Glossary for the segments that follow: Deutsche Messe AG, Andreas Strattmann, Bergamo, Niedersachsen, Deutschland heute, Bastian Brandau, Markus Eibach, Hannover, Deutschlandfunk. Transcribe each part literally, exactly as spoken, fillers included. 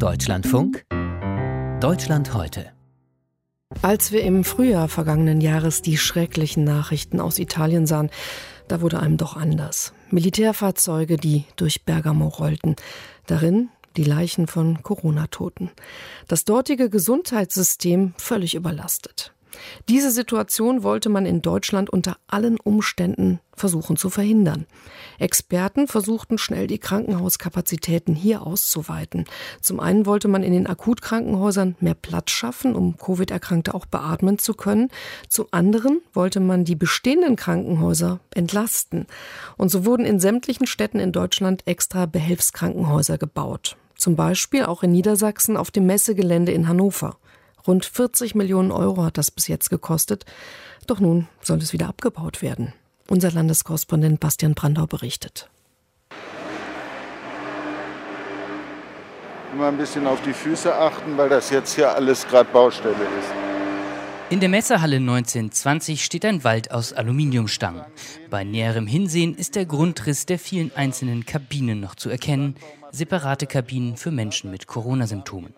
Deutschlandfunk, Deutschland heute. Als wir im Frühjahr vergangenen Jahres die schrecklichen Nachrichten aus Italien sahen, da wurde einem doch anders. Militärfahrzeuge, die durch Bergamo rollten. Darin die Leichen von Corona-Toten. Das dortige Gesundheitssystem völlig überlastet. Diese Situation wollte man in Deutschland unter allen Umständen versuchen zu verhindern. Experten versuchten schnell, die Krankenhauskapazitäten hier auszuweiten. Zum einen wollte man in den Akutkrankenhäusern mehr Platz schaffen, um Covid-Erkrankte auch beatmen zu können. Zum anderen wollte man die bestehenden Krankenhäuser entlasten. Und so wurden in sämtlichen Städten in Deutschland extra Behelfskrankenhäuser gebaut. Zum Beispiel auch in Niedersachsen auf dem Messegelände in Hannover. Rund vierzig Millionen Euro hat das bis jetzt gekostet. Doch nun soll es wieder abgebaut werden. Unser Landeskorrespondent Bastian Brandau berichtet. Immer ein bisschen auf die Füße achten, weil das jetzt hier alles gerade Baustelle ist. In der Messehalle neunzehnhundertzwanzig steht ein Wald aus Aluminiumstangen. Bei näherem Hinsehen ist der Grundriss der vielen einzelnen Kabinen noch zu erkennen. Separate Kabinen für Menschen mit Corona-Symptomen.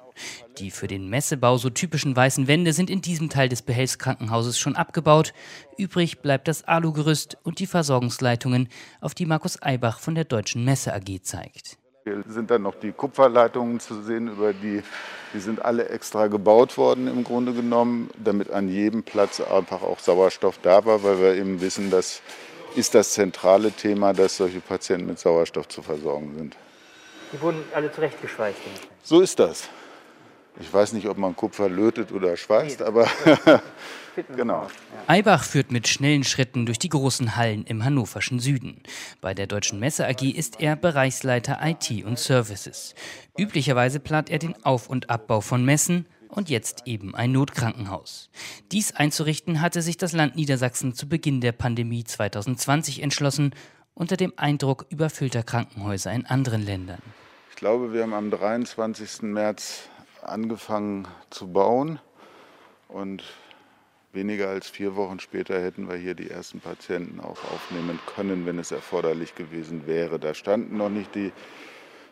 Die für den Messebau so typischen weißen Wände sind in diesem Teil des Behelfskrankenhauses schon abgebaut. Übrig bleibt das Alugerüst und die Versorgungsleitungen, auf die Markus Eibach von der Deutschen Messe A G zeigt. Hier sind dann noch die Kupferleitungen zu sehen, über die, die sind alle extra gebaut worden im Grunde genommen, damit an jedem Platz einfach auch Sauerstoff da war, weil wir eben wissen, das ist das zentrale Thema, dass solche Patienten mit Sauerstoff zu versorgen sind. Die wurden alle zurechtgeschweißt. So ist das. Ich weiß nicht, ob man Kupfer lötet oder schweißt, aber genau. Eibach führt mit schnellen Schritten durch die großen Hallen im hannoverschen Süden. Bei der Deutschen Messe A G ist er Bereichsleiter I T und Services. Üblicherweise plant er den Auf- und Abbau von Messen und jetzt eben ein Notkrankenhaus. Dies einzurichten hatte sich das Land Niedersachsen zu Beginn der Pandemie zwanzig zwanzig entschlossen, unter dem Eindruck überfüllter Krankenhäuser in anderen Ländern. Ich glaube, wir haben am dreiundzwanzigsten März angefangen zu bauen und weniger als vier Wochen später hätten wir hier die ersten Patienten auch aufnehmen können, wenn es erforderlich gewesen wäre. Da standen noch nicht die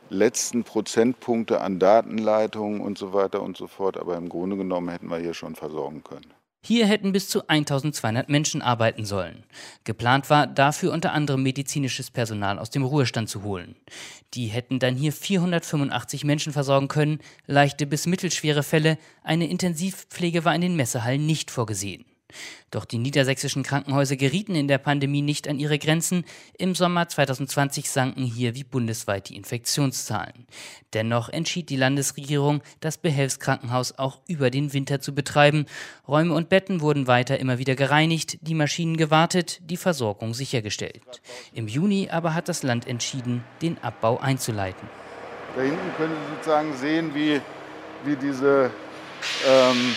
letzten Prozentpunkte an Datenleitungen und so weiter und so fort, aber im Grunde genommen hätten wir hier schon versorgen können. Hier hätten bis zu eintausendzweihundert Menschen arbeiten sollen. Geplant war, dafür unter anderem medizinisches Personal aus dem Ruhestand zu holen. Die hätten dann hier vierhundertfünfundachtzig Menschen versorgen können, leichte bis mittelschwere Fälle. Eine Intensivpflege war in den Messehallen nicht vorgesehen. Doch die niedersächsischen Krankenhäuser gerieten in der Pandemie nicht an ihre Grenzen. Im Sommer zwanzig zwanzig sanken hier wie bundesweit die Infektionszahlen. Dennoch entschied die Landesregierung, das Behelfskrankenhaus auch über den Winter zu betreiben. Räume und Betten wurden weiter immer wieder gereinigt, die Maschinen gewartet, die Versorgung sichergestellt. Im Juni aber hat das Land entschieden, den Abbau einzuleiten. Da hinten können Sie sozusagen sehen, wie, wie diese... Ähm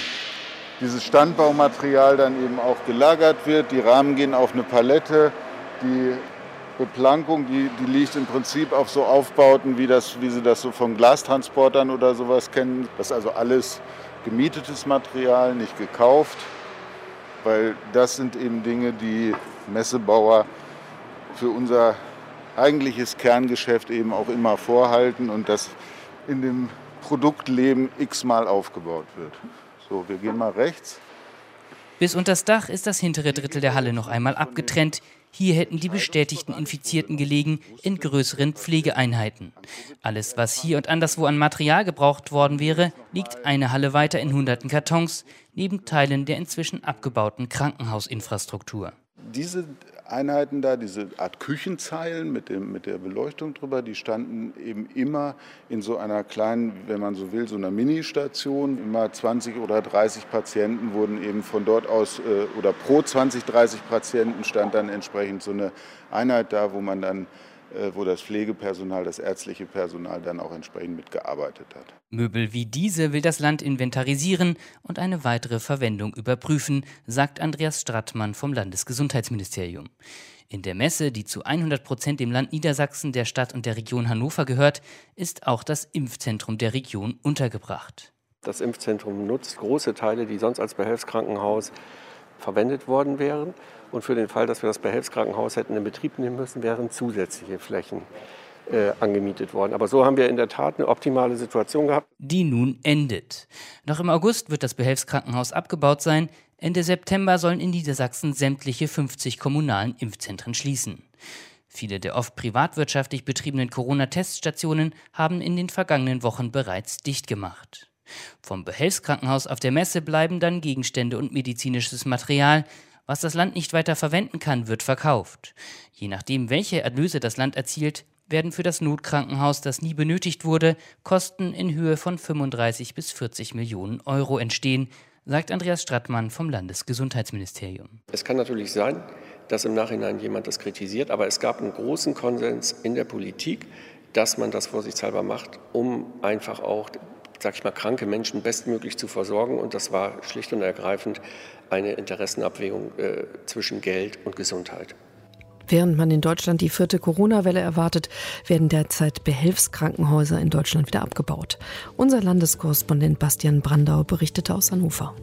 Dieses Standbaumaterial dann eben auch gelagert wird. Die Rahmen gehen auf eine Palette. Die Beplankung, die, die liegt im Prinzip auf so Aufbauten, wie, das, wie Sie das so von Glastransportern oder sowas kennen. Das ist also alles gemietetes Material, nicht gekauft. Weil das sind eben Dinge, die Messebauer für unser eigentliches Kerngeschäft eben auch immer vorhalten und das in dem Produktleben x-mal aufgebaut wird. So, wir gehen mal rechts. Bis unter das Dach ist das hintere Drittel der Halle noch einmal abgetrennt. Hier hätten die bestätigten Infizierten gelegen, in größeren Pflegeeinheiten. Alles, was hier und anderswo an Material gebraucht worden wäre, liegt eine Halle weiter in hunderten Kartons, neben Teilen der inzwischen abgebauten Krankenhausinfrastruktur. Diese Einheiten da, diese Art Küchenzeilen mit dem, mit der Beleuchtung drüber, die standen eben immer in so einer kleinen, wenn man so will, so einer Mini-Station. Immer zwanzig oder dreißig Patienten wurden eben von dort aus, oder pro zwanzig, dreißig Patienten stand dann entsprechend so eine Einheit da, wo man dann, wo das Pflegepersonal, das ärztliche Personal dann auch entsprechend mitgearbeitet hat. Möbel wie diese will das Land inventarisieren und eine weitere Verwendung überprüfen, sagt Andreas Strattmann vom Landesgesundheitsministerium. In der Messe, die zu hundert Prozent dem Land Niedersachsen, der Stadt und der Region Hannover gehört, ist auch das Impfzentrum der Region untergebracht. Das Impfzentrum nutzt große Teile, die sonst als Behelfskrankenhaus verwendet worden wären. Und für den Fall, dass wir das Behelfskrankenhaus hätten in Betrieb nehmen müssen, wären zusätzliche Flächen äh, angemietet worden. Aber so haben wir in der Tat eine optimale Situation gehabt. Die nun endet. Noch im August wird das Behelfskrankenhaus abgebaut sein. Ende September sollen in Niedersachsen sämtliche fünfzig kommunalen Impfzentren schließen. Viele der oft privatwirtschaftlich betriebenen Corona-Teststationen haben in den vergangenen Wochen bereits dicht gemacht. Vom Behelfskrankenhaus auf der Messe bleiben dann Gegenstände und medizinisches Material. Was das Land nicht weiter verwenden kann, wird verkauft. Je nachdem, welche Erlöse das Land erzielt, werden für das Notkrankenhaus, das nie benötigt wurde, Kosten in Höhe von fünfunddreißig bis vierzig Millionen Euro entstehen, sagt Andreas Strattmann vom Landesgesundheitsministerium. Es kann natürlich sein, dass im Nachhinein jemand das kritisiert, aber es gab einen großen Konsens in der Politik, dass man das vorsichtshalber macht, um einfach auch, sag ich mal, kranke Menschen bestmöglich zu versorgen. Und das war schlicht und ergreifend eine Interessenabwägung äh, zwischen Geld und Gesundheit. Während man in Deutschland die vierte Corona-Welle erwartet, werden derzeit Behelfskrankenhäuser in Deutschland wieder abgebaut. Unser Landeskorrespondent Bastian Brandau berichtete aus Hannover.